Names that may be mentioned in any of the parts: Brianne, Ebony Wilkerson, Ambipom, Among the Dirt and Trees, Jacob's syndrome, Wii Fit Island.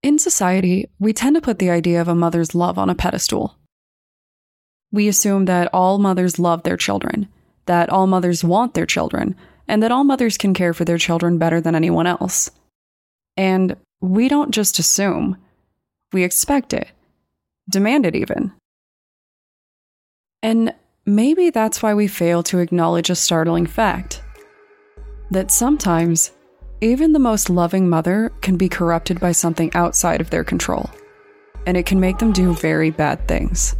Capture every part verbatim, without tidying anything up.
In society, we tend to put the idea of a mother's love on a pedestal. We assume that all mothers love their children, that all mothers want their children, and that all mothers can care for their children better than anyone else. And we don't just assume. We expect it. Demand it even. And maybe that's why we fail to acknowledge a startling fact. That sometimes, even the most loving mother can be corrupted by something outside of their control, and it can make them do very bad things.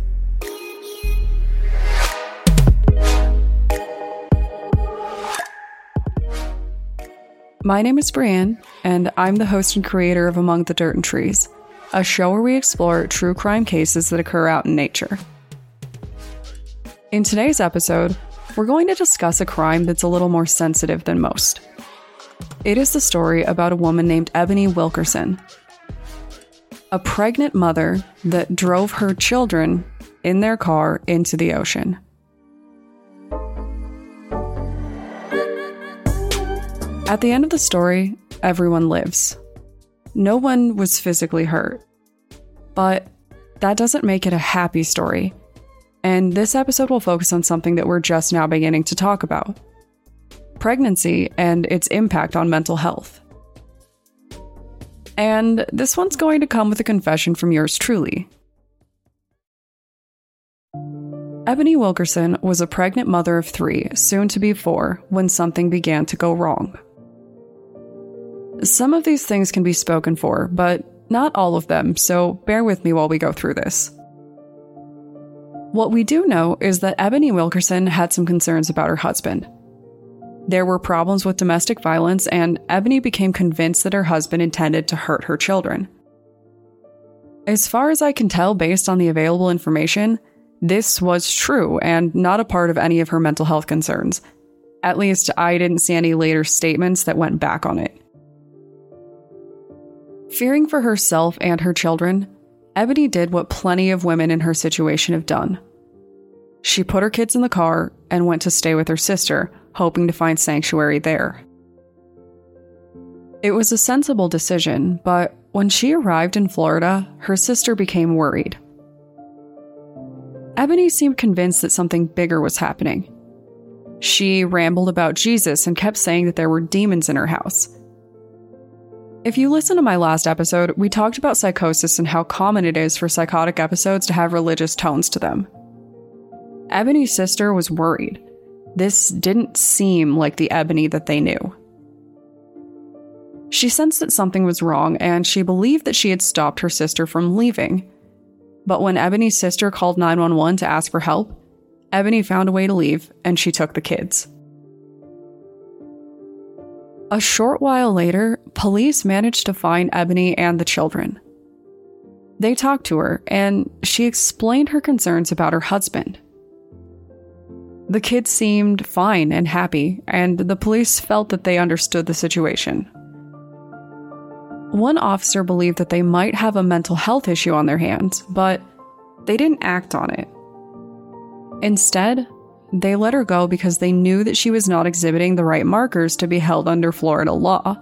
My name is Brianne, and I'm the host and creator of Among the Dirt and Trees, a show where we explore true crime cases that occur out in nature. In today's episode, we're going to discuss a crime that's a little more sensitive than most. It is the story about a woman named Ebony Wilkerson, a pregnant mother that drove her children in their car into the ocean. At the end of the story, everyone lives. No one was physically hurt. But that doesn't make it a happy story. And this episode will focus on something that we're just now beginning to talk about: pregnancy and its impact on mental health. And this one's going to come with a confession from yours truly. Ebony Wilkerson was a pregnant mother of three, soon to be four, when something began to go wrong. Some of these things can be spoken for, but not all of them, so bear with me while we go through this. What we do know is that Ebony Wilkerson had some concerns about her husband. There were problems with domestic violence, and Ebony became convinced that her husband intended to hurt her children. As far as I can tell, based on the available information, this was true and not a part of any of her mental health concerns. At least, I didn't see any later statements that went back on it. Fearing for herself and her children, Ebony did what plenty of women in her situation have done. She put her kids in the car and went to stay with her sister, hoping to find sanctuary there. It was a sensible decision, but when she arrived in Florida, her sister became worried. Ebony seemed convinced that something bigger was happening. She rambled about Jesus and kept saying that there were demons in her house. If you listen to my last episode, we talked about psychosis and how common it is for psychotic episodes to have religious tones to them. Ebony's sister was worried. This didn't seem like the Ebony that they knew. She sensed that something was wrong, and she believed that she had stopped her sister from leaving. But when Ebony's sister called nine one one to ask for help, Ebony found a way to leave, and she took the kids. A short while later, police managed to find Ebony and the children. They talked to her, and she explained her concerns about her husband. The kids seemed fine and happy, and the police felt that they understood the situation. One officer believed that they might have a mental health issue on their hands, but they didn't act on it. Instead, they let her go because they knew that she was not exhibiting the right markers to be held under Florida law.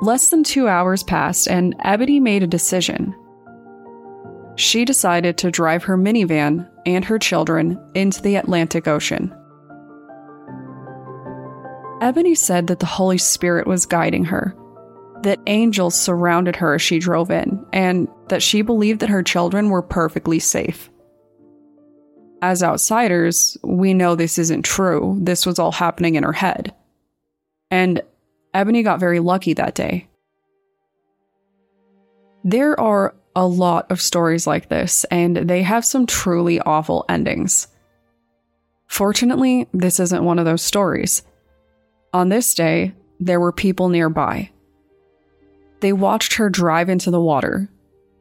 Less than two hours passed, and Ebony made a decision. She decided to drive her minivan and her children into the Atlantic Ocean. Ebony said that the Holy Spirit was guiding her, that angels surrounded her as she drove in, and that she believed that her children were perfectly safe. As outsiders, we know this isn't true. This was all happening in her head. And Ebony got very lucky that day. There are a lot of stories like this, and they have some truly awful endings. Fortunately, this isn't one of those stories. On this day, there were people nearby. They watched her drive into the water.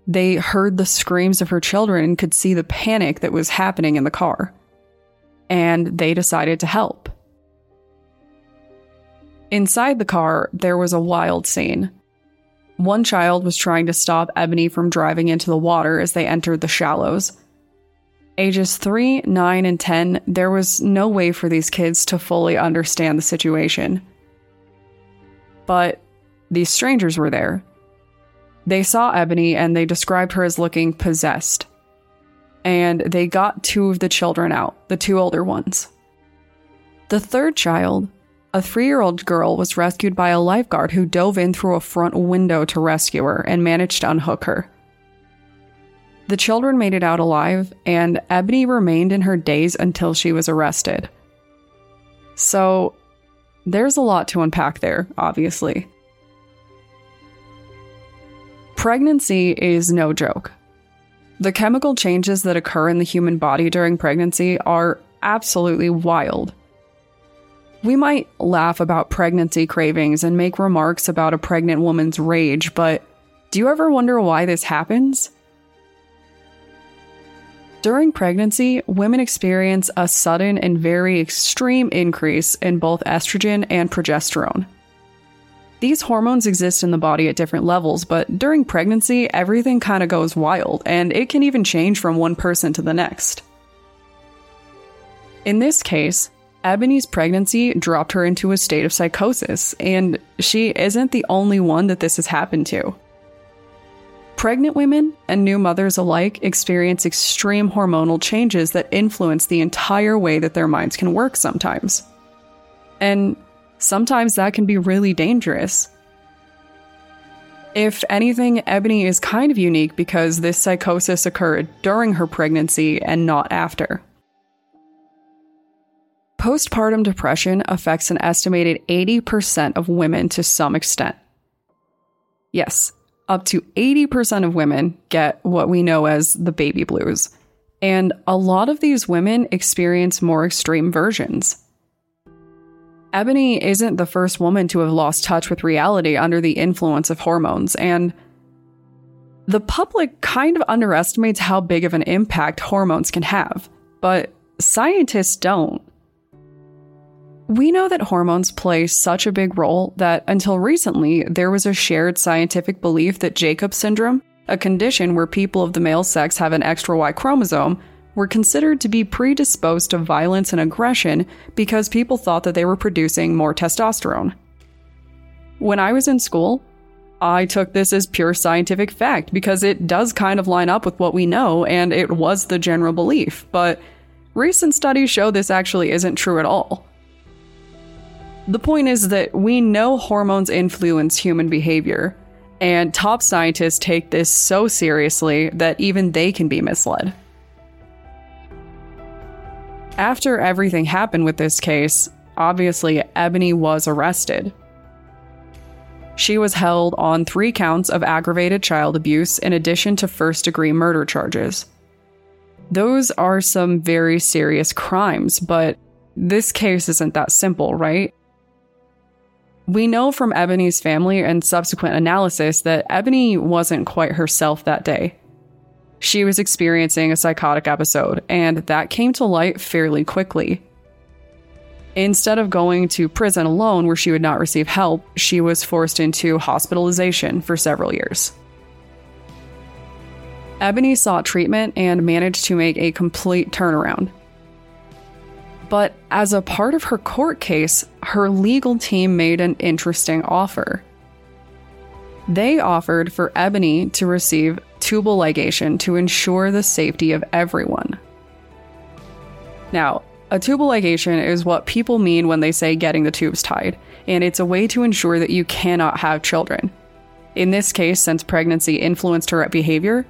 They heard the screams of her children and could see the panic that was happening in the car. And they decided to help. Inside the car, there was a wild scene. One child was trying to stop Ebony from driving into the water as they entered the shallows. Ages three, nine, and ten, there was no way for these kids to fully understand the situation. But These strangers were there. They saw Ebony and they described her as looking possessed. And they got two of the children out, the two older ones. The third child, a three-year-old girl, was rescued by a lifeguard who dove in through a front window to rescue her and managed to unhook her. The children made it out alive, and Ebony remained in her daze until she was arrested. So, there's a lot to unpack there, obviously. Pregnancy is no joke. The chemical changes that occur in the human body during pregnancy are absolutely wild. We might laugh about pregnancy cravings and make remarks about a pregnant woman's rage, but do you ever wonder why this happens? During pregnancy, women experience a sudden and very extreme increase in both estrogen and progesterone. These hormones exist in the body at different levels, but during pregnancy, everything kind of goes wild, and it can even change from one person to the next. In this case, Ebony's pregnancy dropped her into a state of psychosis, and she isn't the only one that this has happened to. Pregnant women and new mothers alike experience extreme hormonal changes that influence the entire way that their minds can work sometimes. And sometimes that can be really dangerous. If anything, Ebony is kind of unique because this psychosis occurred during her pregnancy and not after. Postpartum depression affects an estimated eighty percent of women to some extent. Yes, up to eighty percent of women get what we know as the baby blues, and a lot of these women experience more extreme versions. Ebony isn't the first woman to have lost touch with reality under the influence of hormones, and the public kind of underestimates how big of an impact hormones can have, but scientists don't. We know that hormones play such a big role that until recently, there was a shared scientific belief that Jacob's syndrome, a condition where people of the male sex have an extra Y chromosome, were considered to be predisposed to violence and aggression because people thought that they were producing more testosterone. When I was in school, I took this as pure scientific fact because it does kind of line up with what we know and it was the general belief, but recent studies show this actually isn't true at all. The point is that we know hormones influence human behavior, and top scientists take this so seriously that even they can be misled. After everything happened with this case, obviously Ebony was arrested. She was held on three counts of aggravated child abuse in addition to first-degree murder charges. Those are some very serious crimes, but this case isn't that simple, right? We know from Ebony's family and subsequent analysis that Ebony wasn't quite herself that day. She was experiencing a psychotic episode, and that came to light fairly quickly. Instead of going to prison alone where she would not receive help, she was forced into hospitalization for several years. Ebony sought treatment and managed to make a complete turnaround. But as a part of her court case, her legal team made an interesting offer. They offered for Ebony to receive tubal ligation to ensure the safety of everyone. Now, a tubal ligation is what people mean when they say getting the tubes tied, and it's a way to ensure that you cannot have children. In this case, since pregnancy influenced her behavior,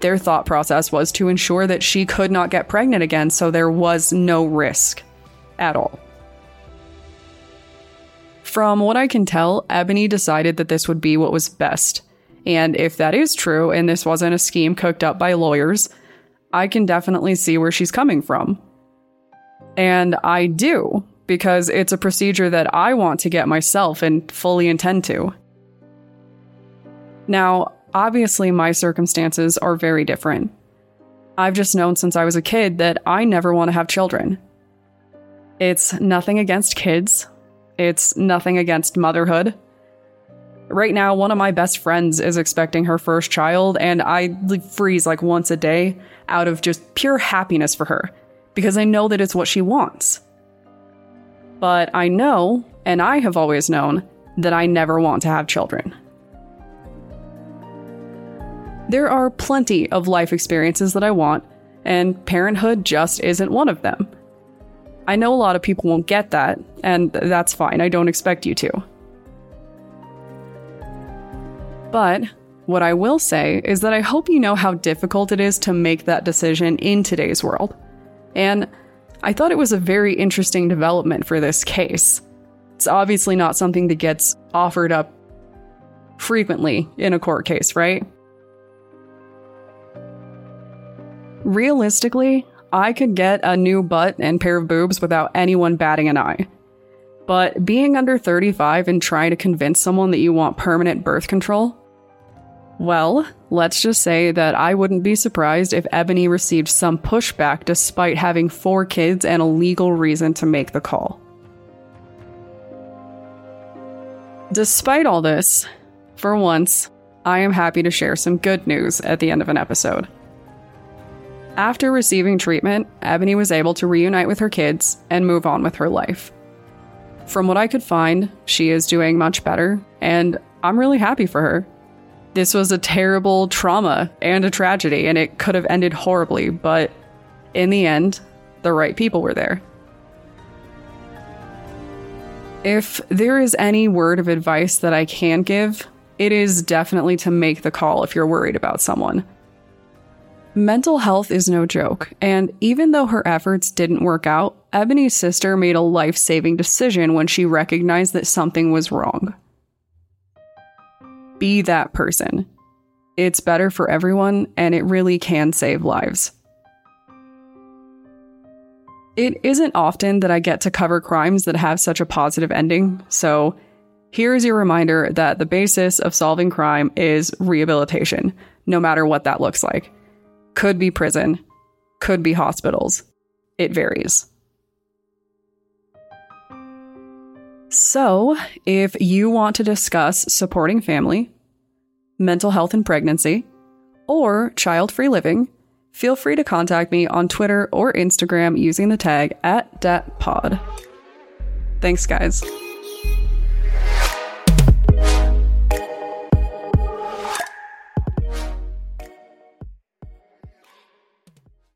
their thought process was to ensure that she could not get pregnant again, so there was no risk at all. From what I can tell, Ebony decided that this would be what was best. And if that is true, and this wasn't a scheme cooked up by lawyers, I can definitely see where she's coming from. And I do, because it's a procedure that I want to get myself and fully intend to. Now, obviously, my circumstances are very different. I've just known since I was a kid that I never want to have children. It's nothing against kids. It's nothing against motherhood. Right now, one of my best friends is expecting her first child, and I freeze like once a day out of just pure happiness for her, because I know that it's what she wants. But I know, and I have always known, that I never want to have children. There are plenty of life experiences that I want, and parenthood just isn't one of them. I know a lot of people won't get that, and that's fine. I don't expect you to. But what I will say is that I hope you know how difficult it is to make that decision in today's world. And I thought it was a very interesting development for this case. It's obviously not something that gets offered up frequently in a court case, right? Realistically, I could get a new butt and pair of boobs without anyone batting an eye. But being under thirty-five and trying to convince someone that you want permanent birth control? Well, let's just say that I wouldn't be surprised if Ebony received some pushback despite having four kids and a legal reason to make the call. Despite all this, for once, I am happy to share some good news at the end of an episode. After receiving treatment, Ebony was able to reunite with her kids and move on with her life. From what I could find, she is doing much better, and I'm really happy for her. This was a terrible trauma and a tragedy, and it could have ended horribly, but in the end, the right people were there. If there is any word of advice that I can give, it is definitely to make the call if you're worried about someone. Mental health is no joke, and even though her efforts didn't work out, Ebony's sister made a life-saving decision when she recognized that something was wrong. Be that person. It's better for everyone, and it really can save lives. It isn't often that I get to cover crimes that have such a positive ending, so here's your reminder that the basis of solving crime is rehabilitation, no matter what that looks like. Could be prison, could be hospitals. It varies. So, if you want to discuss supporting family, mental health and pregnancy, or child-free living, feel free to contact me on Twitter or Instagram using the tag at datpod. Thanks, guys.